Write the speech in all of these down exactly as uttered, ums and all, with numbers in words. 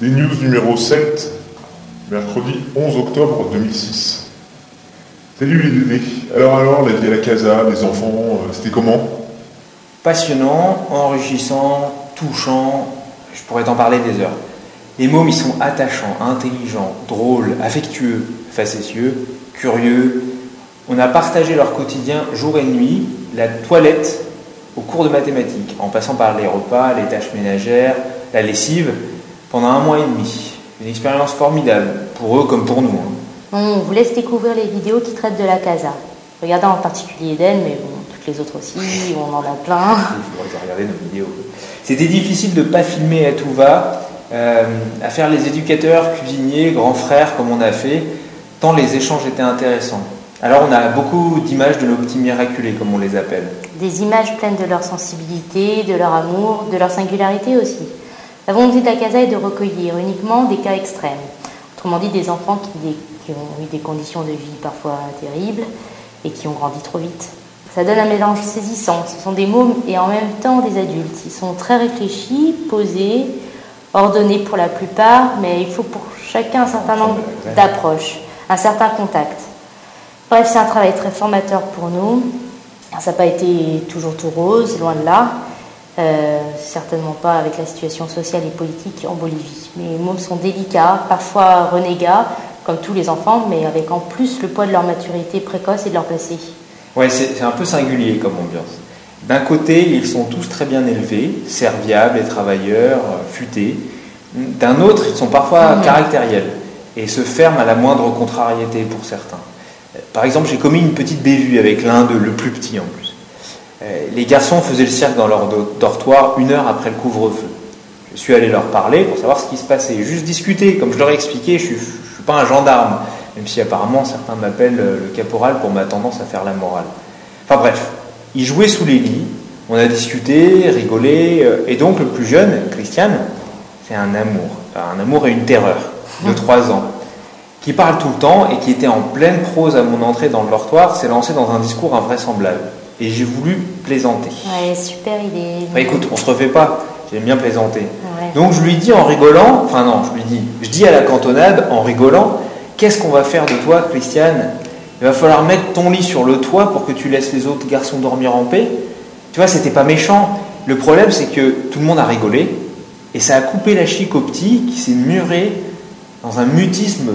Des news numéro sept, mercredi onze octobre deux mille six. Salut les bébés. Alors alors, la vie à la casa, les enfants, c'était comment? Passionnant, enrichissant, touchant, je pourrais t'en parler des heures. Les mômes, ils sont attachants, intelligents, drôles, affectueux, facétieux, curieux. On a partagé leur quotidien jour et nuit, la toilette au cours de mathématiques, en passant par les repas, les tâches ménagères, la lessive, pendant un mois et demi. Une expérience formidable, pour eux comme pour nous. On vous laisse découvrir les vidéos qui traitent de la casa. Regardez en particulier Eden, mais bon, toutes les autres aussi, on en a plein. Il faudrait regarder nos vidéos. C'était difficile de ne pas filmer à tout va, euh, à faire les éducateurs, cuisiniers, grands frères, comme on a fait, tant les échanges étaient intéressants. Alors on a beaucoup d'images de nos petits miraculés, comme on les appelle. Des images pleines de leur sensibilité, de leur amour, de leur singularité aussi. La volonté de la casa est de recueillir uniquement des cas extrêmes, autrement dit des enfants qui, des, qui ont eu des conditions de vie parfois terribles et qui ont grandi trop vite. Ça donne un mélange saisissant, ce sont des mômes et en même temps des adultes. Ils sont très réfléchis, posés, ordonnés pour la plupart, mais il faut pour chacun un certain nombre d'approches, un certain contact. Bref, c'est un travail très formateur pour nous. Ça n'a pas été toujours tout rose, loin de là. Euh, certainement pas avec la situation sociale et politique en Bolivie. Mais les mômes sont délicats, parfois renégats, comme tous les enfants, mais avec en plus le poids de leur maturité précoce et de leur passé. Ouais, c'est, c'est un peu singulier comme ambiance. D'un côté, ils sont tous très bien élevés, serviables et travailleurs, futés. D'un autre, ils sont parfois mmh. caractériels et se ferment à la moindre contrariété pour certains. Par exemple, j'ai commis une petite bévue avec l'un d'eux, le plus petit en plus. Les garçons faisaient le cirque dans leur dortoir une heure après le couvre-feu. Je suis allé leur parler pour savoir ce qui se passait, juste discuter. Comme je leur ai expliqué, je ne suis, suis pas un gendarme, même si apparemment certains m'appellent le caporal pour ma tendance à faire la morale. Enfin bref, ils jouaient sous les lits, on a discuté, rigolé, et donc le plus jeune, Christiane, c'est un amour, un amour et une terreur, de trois ans. Qui parle tout le temps et qui était en pleine prose à mon entrée dans le dortoir, s'est lancé dans un discours invraisemblable. Et j'ai voulu plaisanter. Ouais, super idée. Bah, écoute, on se refait pas, j'aime bien plaisanter. Ouais. Donc je lui dis en rigolant, enfin non, je lui dis, je dis à la cantonade en rigolant, qu'est-ce qu'on va faire de toi, Christiane? Il va falloir mettre ton lit sur le toit pour que tu laisses les autres garçons dormir en paix. Tu vois, c'était pas méchant. Le problème, c'est que tout le monde a rigolé et ça a coupé la chic au petit qui s'est muré dans un mutisme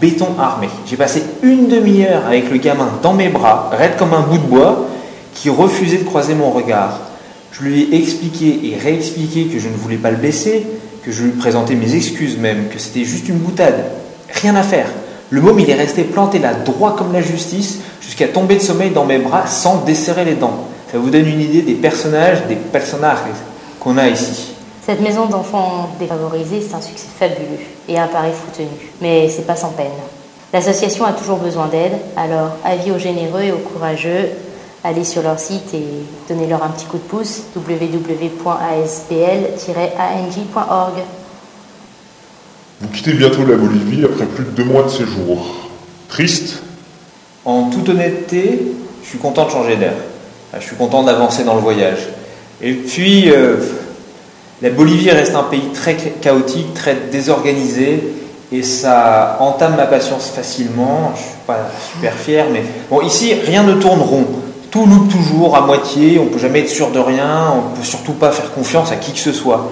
béton armé. J'ai passé une demi-heure avec le gamin dans mes bras, raide comme un bout de bois, qui refusait de croiser mon regard. Je lui ai expliqué et réexpliqué que je ne voulais pas le blesser, que je lui présentais mes excuses même, que c'était juste une boutade. Rien à faire. Le môme, il est resté planté là, droit comme la justice, jusqu'à tomber de sommeil dans mes bras sans desserrer les dents. Ça vous donne une idée des personnages, des personnages qu'on a ici. Cette maison d'enfants défavorisés, c'est un succès fabuleux et un pari fou tenu, mais c'est pas sans peine. L'association a toujours besoin d'aide, alors avis aux généreux et aux courageux, allez sur leur site et donnez-leur un petit coup de pouce, w w w point a s p l tiret a n j point org. Vous quittez bientôt la Bolivie après plus de deux mois de séjour. Triste? En toute honnêteté, je suis content de changer d'air. Je suis content d'avancer dans le voyage. Et puis... Euh... La Bolivie reste un pays très chaotique, très désorganisé, et ça entame ma patience facilement. Je ne suis pas super fier, mais bon, ici, rien ne tourne rond. Tout loupe toujours à moitié, on ne peut jamais être sûr de rien, on ne peut surtout pas faire confiance à qui que ce soit.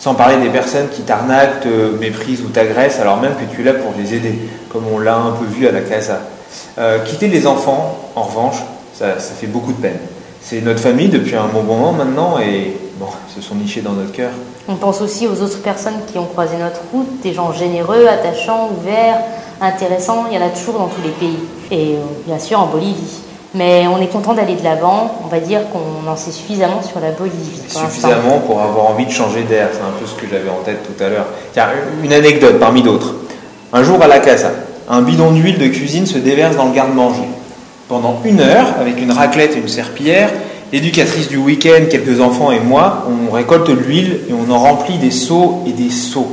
Sans parler des personnes qui t'arnaquent, te méprisent ou t'agressent, alors même que tu es là pour les aider, comme on l'a un peu vu à la casa. Euh, quitter les enfants, en revanche, ça, ça fait beaucoup de peine. C'est notre famille depuis un bon moment maintenant, et... Bon, se sont nichés dans notre cœur. On pense aussi aux autres personnes qui ont croisé notre route, des gens généreux, attachants, ouverts, intéressants, il y en a toujours dans tous les pays. Et bien sûr en Bolivie. Mais on est content d'aller de l'avant, on va dire qu'on en sait suffisamment sur la Bolivie. Pour suffisamment pour avoir envie de changer d'air, c'est un peu ce que j'avais en tête tout à l'heure. Tiens, une anecdote parmi d'autres. Un jour à la casa, un bidon d'huile de cuisine se déverse dans le garde-manger. Pendant une heure, avec une raclette et une serpillière, l'éducatrice du week-end, quelques enfants et moi, on récolte l'huile et on en remplit des seaux et des seaux.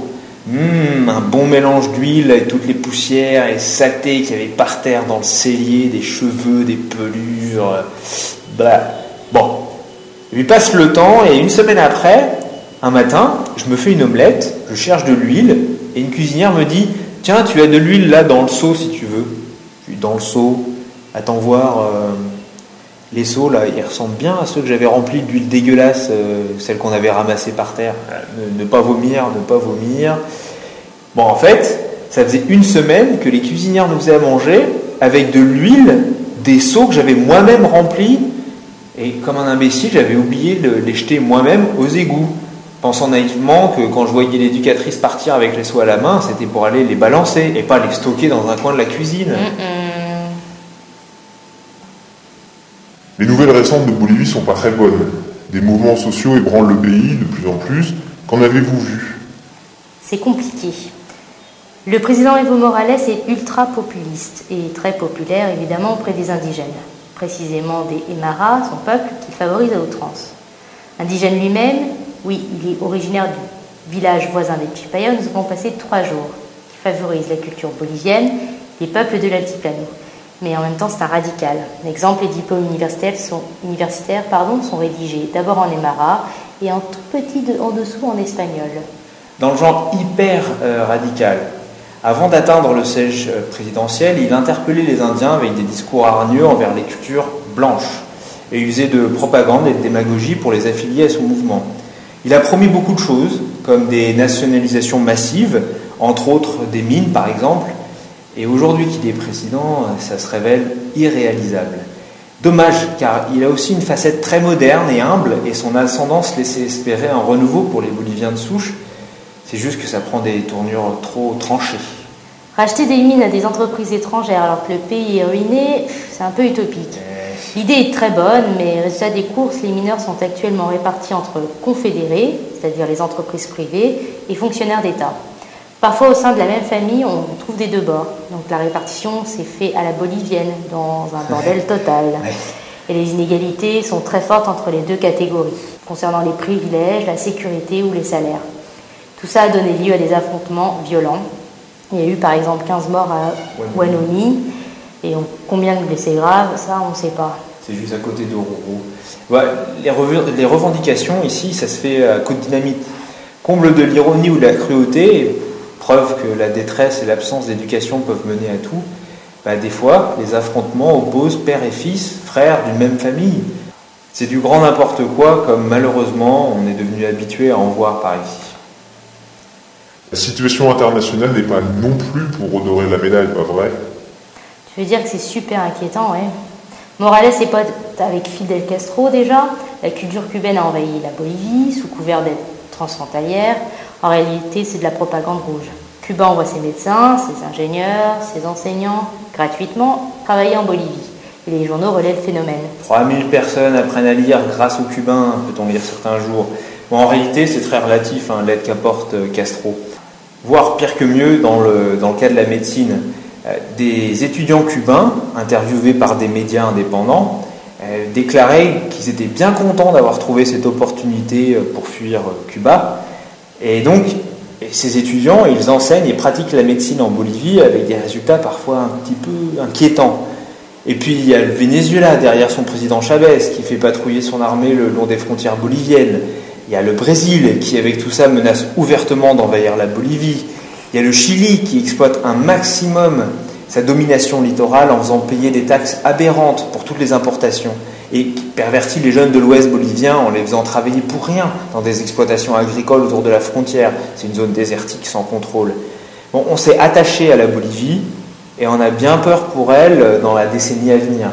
Mmh, un bon mélange d'huile avec toutes les poussières et saté qu'il y avait par terre dans le cellier, des cheveux, des pelures. Blah. Bon, il passe le temps et une semaine après, un matin, je me fais une omelette, je cherche de l'huile, et une cuisinière me dit « Tiens, tu as de l'huile là dans le seau si tu veux. » Je suis dans le seau, attends voir, euh, les seaux là, ils ressemblent bien à ceux que j'avais remplis d'huile dégueulasse, euh, celle qu'on avait ramassée par terre. Ne, ne pas vomir, ne pas vomir. Bon, en fait, ça faisait une semaine que les cuisinières nous faisaient à manger avec de l'huile des seaux que j'avais moi-même remplis. Et comme un imbécile, j'avais oublié de les jeter moi-même aux égouts, pensant naïvement que quand je voyais l'éducatrice partir avec les seaux à la main, c'était pour aller les balancer et pas les stocker dans un coin de la cuisine. Mm-mm. Les nouvelles récentes de Bolivie sont pas très bonnes. Des mouvements sociaux ébranlent le pays de plus en plus. Qu'en avez-vous vu? C'est compliqué. Le président Evo Morales est ultra populiste et très populaire évidemment auprès des indigènes, précisément des Aymaras, son peuple qu'il favorise à outrance. Indigène lui-même, oui, il est originaire du village voisin des Chipaya, nous avons passé trois jours, qui favorise la culture bolivienne, les peuples de l'altiplano. Mais en même temps, c'est un radical. L'exemple, les diplômes universitaires sont, universitaires, pardon, sont rédigés d'abord en Aymara et en tout petit de, en dessous en espagnol. Dans le genre hyper euh, radical. Avant d'atteindre le siège présidentiel, il interpellait les Indiens avec des discours hargneux envers les cultures blanches et usait de propagande et de démagogie pour les affilier à son mouvement. Il a promis beaucoup de choses, comme des nationalisations massives, entre autres des mines par exemple, et aujourd'hui qu'il est président, ça se révèle irréalisable. Dommage, car il a aussi une facette très moderne et humble, et son ascendance laissait espérer un renouveau pour les Boliviens de souche. C'est juste que ça prend des tournures trop tranchées. Racheter des mines à des entreprises étrangères alors que le pays est ruiné, c'est un peu utopique. L'idée est très bonne, mais résultat des courses, les mineurs sont actuellement répartis entre confédérés, c'est-à-dire les entreprises privées, et fonctionnaires d'État. Parfois, au sein de la même famille, on trouve des deux bords. Donc la répartition s'est faite à la bolivienne, dans un bordel total. Et les inégalités sont très fortes entre les deux catégories, concernant les privilèges, la sécurité ou les salaires. Tout ça a donné lieu à des affrontements violents. Il y a eu par exemple quinze morts à Huanuni, et on, combien de blessés graves, ça on ne sait pas. C'est juste à côté de Oruro. Ouais, les, rev- les revendications ici, ça se fait à coups de dynamite. Comble de l'ironie ou de la cruauté, preuve que la détresse et l'absence d'éducation peuvent mener à tout, bah, des fois les affrontements opposent père et fils, frères d'une même famille. C'est du grand n'importe quoi, comme malheureusement on est devenu habitué à en voir par ici. La situation internationale n'est pas non plus pour honorer la médaille, pas vrai? Tu veux dire que c'est super inquiétant, ouais. Morales est pote avec Fidel Castro déjà. La culture cubaine a envahi la Bolivie, sous couvert d'être transfrontalière. En réalité, c'est de la propagande rouge. Cuba envoie ses médecins, ses ingénieurs, ses enseignants, gratuitement, travailler en Bolivie. Et les journaux relaient le phénomène. trois mille personnes apprennent à lire grâce aux Cubains, peut-on lire certains jours. Bon, en réalité, c'est très relatif, hein, l'aide qu'apporte Castro. Voire pire que mieux dans le, dans le cas de la médecine. Euh, des étudiants cubains, interviewés par des médias indépendants, euh, déclaraient qu'ils étaient bien contents d'avoir trouvé cette opportunité pour fuir Cuba. Et donc, ces étudiants, ils enseignent et pratiquent la médecine en Bolivie avec des résultats parfois un petit peu inquiétants. Et puis, il y a le Venezuela derrière son président Chavez qui fait patrouiller son armée le long des frontières boliviennes. Il y a le Brésil qui, avec tout ça, menace ouvertement d'envahir la Bolivie. Il y a le Chili qui exploite un maximum sa domination littorale en faisant payer des taxes aberrantes pour toutes les importations et qui pervertit les jeunes de l'Ouest bolivien en les faisant travailler pour rien dans des exploitations agricoles autour de la frontière. C'est une zone désertique sans contrôle. Bon, on s'est attaché à la Bolivie et on a bien peur pour elle dans la décennie à venir.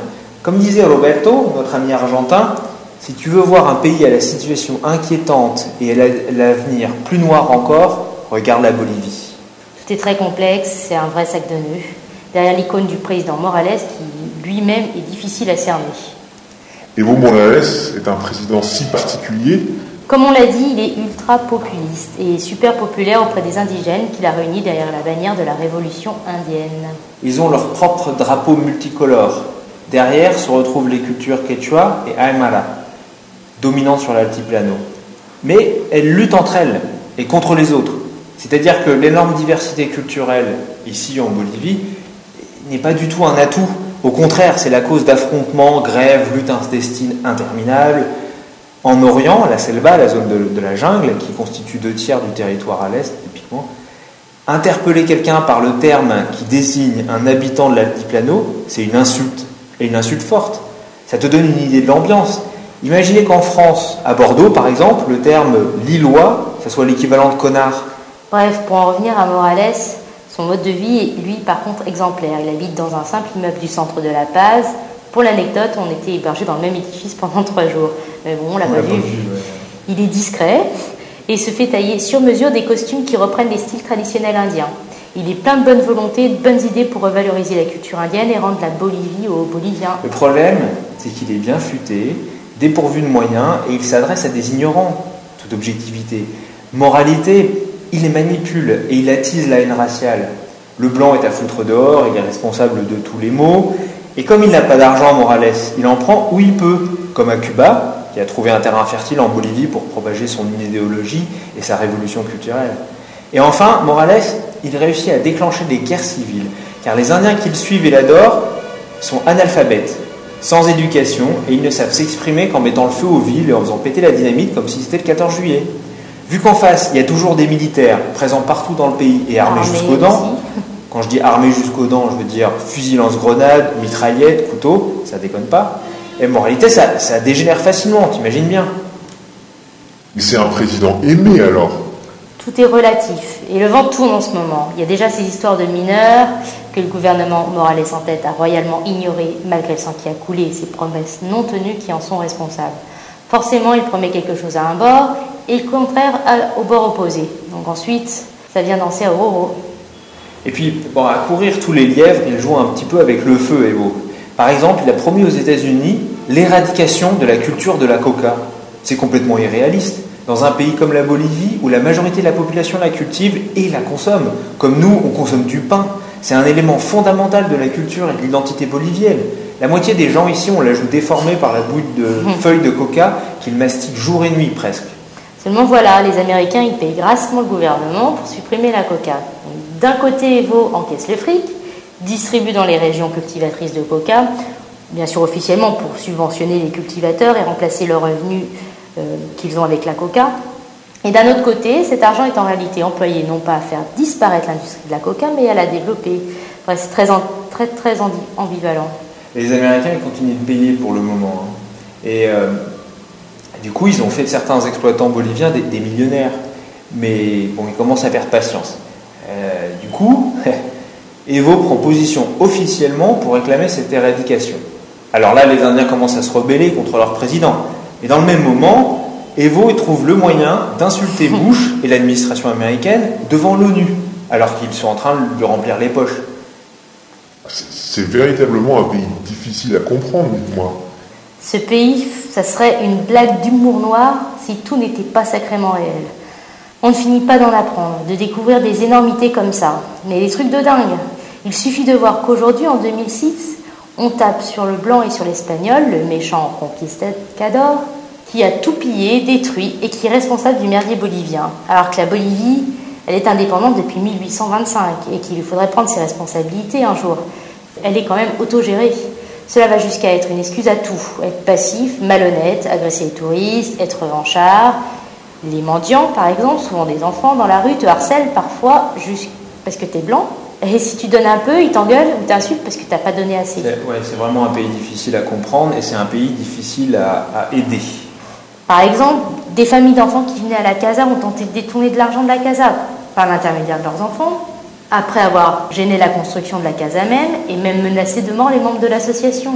Comme disait Roberto, notre ami argentin, si tu veux voir un pays à la situation inquiétante et à l'avenir plus noir encore, regarde la Bolivie. Tout est très complexe, c'est un vrai sac de nœuds. Derrière l'icône du président Morales, qui lui-même est difficile à cerner. Evo Morales est un président si particulier. Comme on l'a dit, il est ultra populiste et super populaire auprès des indigènes qu'il a réunis derrière la bannière de la révolution indienne. Ils ont leur propre drapeau multicolore. Derrière se retrouvent les cultures Quechua et Aymara, dominantes sur l'altiplano. Mais elles luttent entre elles et contre les autres. C'est-à-dire que l'énorme diversité culturelle, ici en Bolivie, n'est pas du tout un atout. Au contraire, c'est la cause d'affrontements, grèves, luttes intestines interminables. En Orient, la Selva, la zone de, de la jungle, qui constitue deux tiers du territoire à l'est, typiquement, interpeller quelqu'un par le terme qui désigne un habitant de l'altiplano, c'est une insulte, et une insulte forte. Ça te donne une idée de l'ambiance. Imaginez qu'en France, à Bordeaux par exemple, le terme « Lillois », ça soit l'équivalent de « connard ». Bref, pour en revenir à Morales, son mode de vie est, lui, par contre, exemplaire. Il habite dans un simple immeuble du centre de La Paz. Pour l'anecdote, on était hébergés dans le même édifice pendant trois jours. Mais bon, on l'a on pas l'a vu. vu ouais. Il est discret et se fait tailler sur mesure des costumes qui reprennent les styles traditionnels indiens. Il est plein de bonne volonté et de bonnes idées pour revaloriser la culture indienne et rendre la Bolivie aux Boliviens. Le problème, c'est qu'il est bien futé, dépourvu de moyens, et il s'adresse à des ignorants, toute objectivité. Moralité, il les manipule et il attise la haine raciale. Le blanc est à foutre dehors, il est responsable de tous les maux, et comme il n'a pas d'argent, Morales, il en prend où il peut, comme à Cuba, qui a trouvé un terrain fertile en Bolivie pour propager son idéologie et sa révolution culturelle. Et enfin, Morales, il réussit à déclencher des guerres civiles, car les Indiens qui le suivent et l'adorent sont analphabètes, sans éducation, et ils ne savent s'exprimer qu'en mettant le feu aux villes et en faisant péter la dynamite comme si c'était le quatorze juillet. Vu qu'en face, il y a toujours des militaires présents partout dans le pays et armés, armés jusqu'aux dents, aussi. Quand je dis armés jusqu'aux dents, je veux dire fusil lance-grenade, mitraillette, couteau, ça déconne pas. Et moralité, ça, ça dégénère facilement, t'imagines bien. Mais c'est un président aimé alors. Tout est relatif, et le vent tourne en ce moment. Il y a déjà ces histoires de mineurs que le gouvernement Morales en tête a royalement ignorées, malgré le sang qui a coulé et ses promesses non tenues qui en sont responsables. Forcément, il promet quelque chose à un bord, et le contraire au bord opposé. Donc ensuite, ça vient danser à Oruro. Et puis, bon, à courir tous les lièvres, il joue un petit peu avec le feu, Evo. Par exemple, il a promis aux États-Unis l'éradication de la culture de la coca. C'est complètement irréaliste. Dans un pays comme la Bolivie, où la majorité de la population la cultive et la consomme. Comme nous, on consomme du pain. C'est un élément fondamental de la culture et de l'identité bolivienne. La moitié des gens ici, on la joue déformée par la bouille de feuilles de coca qu'ils mastiquent jour et nuit presque. Seulement voilà, les Américains, ils payent grassement le gouvernement pour supprimer la coca. Donc, d'un côté, Evo encaisse le fric, distribue dans les régions cultivatrices de coca, bien sûr officiellement pour subventionner les cultivateurs et remplacer leurs revenus qu'ils ont avec la coca. Et d'un autre côté, cet argent est en réalité employé non pas à faire disparaître l'industrie de la coca, mais à la développer. Enfin, c'est très, très, très ambivalent. Les Américains ils continuent de payer pour le moment. Et euh, du coup, ils ont fait de certains exploitants boliviens des, des millionnaires. Mais bon, ils commencent à perdre patience. Euh, du coup, Evo prend position officiellement pour réclamer cette éradication. Alors là, les Indiens commencent à se rebeller contre leur président. Et dans le même moment, Evo trouve le moyen d'insulter Bush et l'administration américaine devant l'ONU, alors qu'ils sont en train de remplir les poches. C'est véritablement un pays difficile à comprendre, dites-moi. Ce pays, ça serait une blague d'humour noir si tout n'était pas sacrément réel. On ne finit pas d'en apprendre, de découvrir des énormités comme ça, mais des trucs de dingue. Il suffit de voir qu'aujourd'hui, en deux mille six, on tape sur le blanc et sur l'espagnol, le méchant conquistador, qui a tout pillé, détruit et qui est responsable du merdier bolivien. Alors que la Bolivie, elle est indépendante depuis mille huit cent vingt-cinq et qu'il lui faudrait prendre ses responsabilités un jour. Elle est quand même autogérée. Cela va jusqu'à être une excuse à tout. Être passif, malhonnête, agresser les touristes, être revanchard. Les mendiants, par exemple, souvent des enfants dans la rue, te harcèlent parfois juste parce que t'es blanc. Et si tu donnes un peu, ils t'engueulent ou t'insultent parce que tu n'as pas donné assez. C'est, ouais, c'est vraiment un pays difficile à comprendre et c'est un pays difficile à, à aider. Par exemple, des familles d'enfants qui venaient à la Casa ont tenté de détourner de l'argent de la Casa par l'intermédiaire de leurs enfants, après avoir gêné la construction de la Casa même et même menacé de mort les membres de l'association.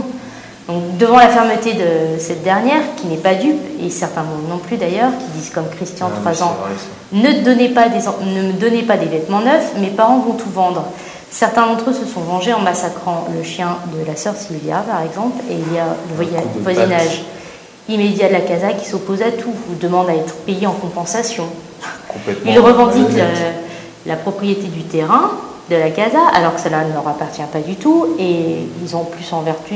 Donc, devant la fermeté de cette dernière, qui n'est pas dupe, et certains non plus d'ailleurs, qui disent comme Christiane, trois ans, ne donnez pas des, ne me donnez pas des vêtements neufs, mes parents vont tout vendre. Certains d'entre eux se sont vengés en massacrant le chien de la sœur Sylvia, par exemple, et il y a le voisinage immédiat de la Casa qui s'oppose à tout, ou demande à être payé en compensation. Ils revendiquent la, la propriété du terrain de la Casa, alors que cela ne leur appartient pas du tout, et ils ont plus en vertu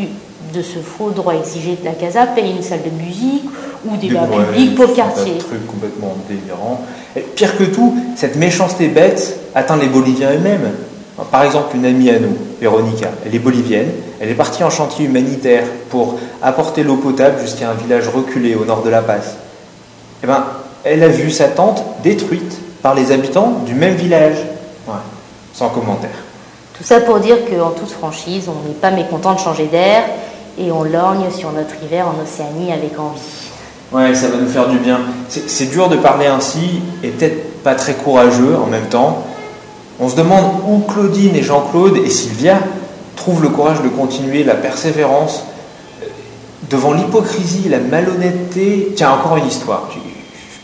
de ce faux droit exigé de la Casa, payer une salle de musique ou des bars publics pour le quartier. C'est un truc complètement délirant. Et pire que tout, cette méchanceté bête atteint les Boliviens eux-mêmes. Par exemple, une amie à nous, Veronica, elle est bolivienne, elle est partie en chantier humanitaire pour apporter l'eau potable jusqu'à un village reculé au nord de La Paz. eh ben, elle a vu sa tente détruite par les habitants du même village. Ouais, sans commentaire. Tout ça pour dire qu'en toute franchise, on n'est pas mécontent de changer d'air et on lorgne sur notre hiver en Océanie avec envie. Ouais, ça va nous faire du bien. C'est, c'est dur de parler ainsi et peut-être pas très courageux en même temps. On se demande où Claudine et Jean-Claude et Sylvia trouvent le courage de continuer, la persévérance devant l'hypocrisie, la malhonnêteté. Tiens, encore une histoire. Je ne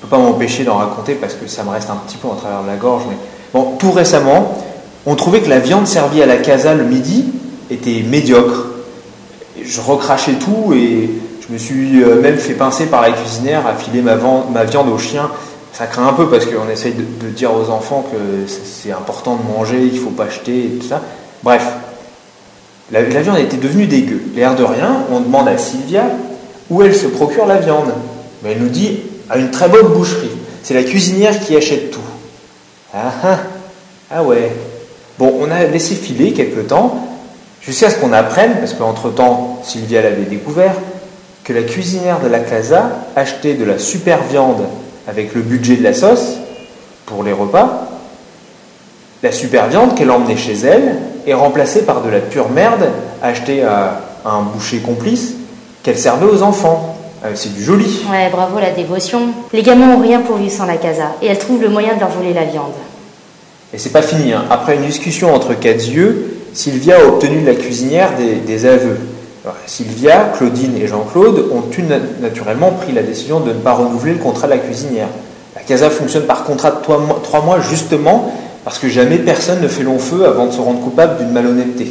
peux pas m'empêcher d'en raconter parce que ça me reste un petit peu en travers de la gorge. Mais bon, tout récemment, on trouvait que la viande servie à la casa le midi était médiocre. Je recrachais tout et je me suis même fait pincer par la cuisinière à filer ma, van- ma viande au chien. Ça craint un peu parce qu'on essaye de, de dire aux enfants que c'est important de manger, qu'il ne faut pas jeter et tout ça. Bref, la, la viande était devenue dégueu. L'air de rien, on demande à Sylvia où elle se procure la viande. Mais elle nous dit à une très bonne boucherie. C'est la cuisinière qui achète tout. Ah ah, ah ouais. Bon, on a laissé filer quelques temps jusqu'à ce qu'on apprenne, parce qu'entre-temps, Sylvia l'avait découvert, que la cuisinière de la casa achetait de la super viande avec le budget de la sauce pour les repas, la super viande qu'elle emmenait chez elle est remplacée par de la pure merde achetée à un boucher complice qu'elle servait aux enfants. Euh, c'est du joli. Ouais, bravo la dévotion. Les gamins n'ont rien pourvu sans la casa et elle trouve le moyen de leur voler la viande. Et c'est pas fini, hein. Après une discussion entre quatre yeux, Sylvia a obtenu de la cuisinière des, des aveux. Alors, Sylvia, Claudine et Jean-Claude ont une, naturellement pris la décision de ne pas renouveler le contrat de la cuisinière. La casa fonctionne par contrat de trois mois justement parce que jamais personne ne fait long feu avant de se rendre coupable d'une malhonnêteté.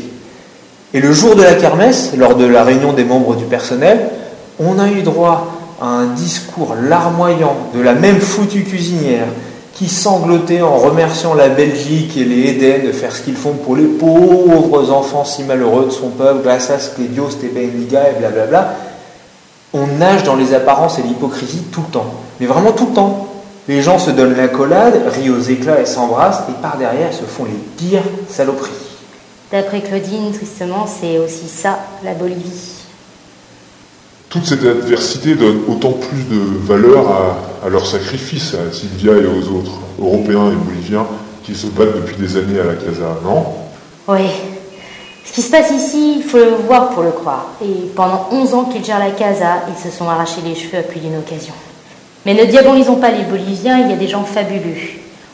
Et le jour de la kermesse, lors de la réunion des membres du personnel, on a eu droit à un discours larmoyant de la même foutue cuisinière qui sanglotait en remerciant la Belgique et les Éden de faire ce qu'ils font pour les pauvres enfants si malheureux de son peuple, gracias que Dios te bendiga et blablabla. On nage dans les apparences et l'hypocrisie tout le temps, mais vraiment tout le temps. Les gens se donnent l'accolade, rient aux éclats et s'embrassent, et par derrière se font les pires saloperies. D'après Claudine, tristement, c'est aussi ça, la Bolivie. Toute cette adversité donne autant plus de valeur à, à leur sacrifice, à Sylvia et aux autres, Européens et Boliviens, qui se battent depuis des années à la casa, non ? Oui. Ce qui se passe ici, il faut le voir pour le croire. Et pendant onze ans qu'ils gèrent la casa, ils se sont arrachés les cheveux à plus d'une occasion. Mais ne diabolisons pas les Boliviens, il y a des gens fabuleux.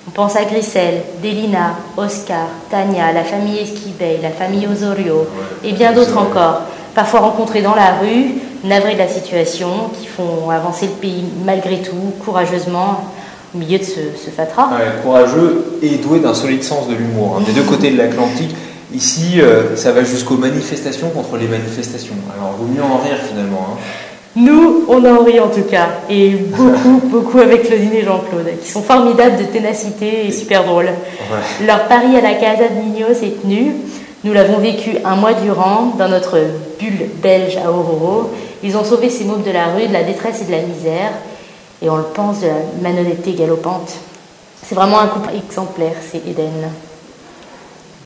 On pense à Grissel, Delina, Oscar, Tania, la famille Esquivey, la famille Osorio, et bien d'autres encore, parfois rencontrés dans la rue, navrés de la situation, qui font avancer le pays malgré tout, courageusement, au milieu de ce, ce fatras. Ouais, courageux et doué d'un solide sens de l'humour. Hein. Des deux côtés de l'Atlantique, ici, euh, ça va jusqu'aux manifestations contre les manifestations. Alors, vaut mieux en rire finalement. Hein. Nous, on en rit en tout cas, et beaucoup, beaucoup avec Claudine et Jean-Claude, qui sont formidables de ténacité et super drôles. Ouais. Leur pari à la Casa de Mignos est tenu. Nous l'avons vécu un mois durant, dans notre bulle belge à Oruro. Ils ont sauvé ces mômes de la rue, de la détresse et de la misère. Et on le pense de la malhonnêteté galopante. C'est vraiment un couple exemplaire, c'est Eden.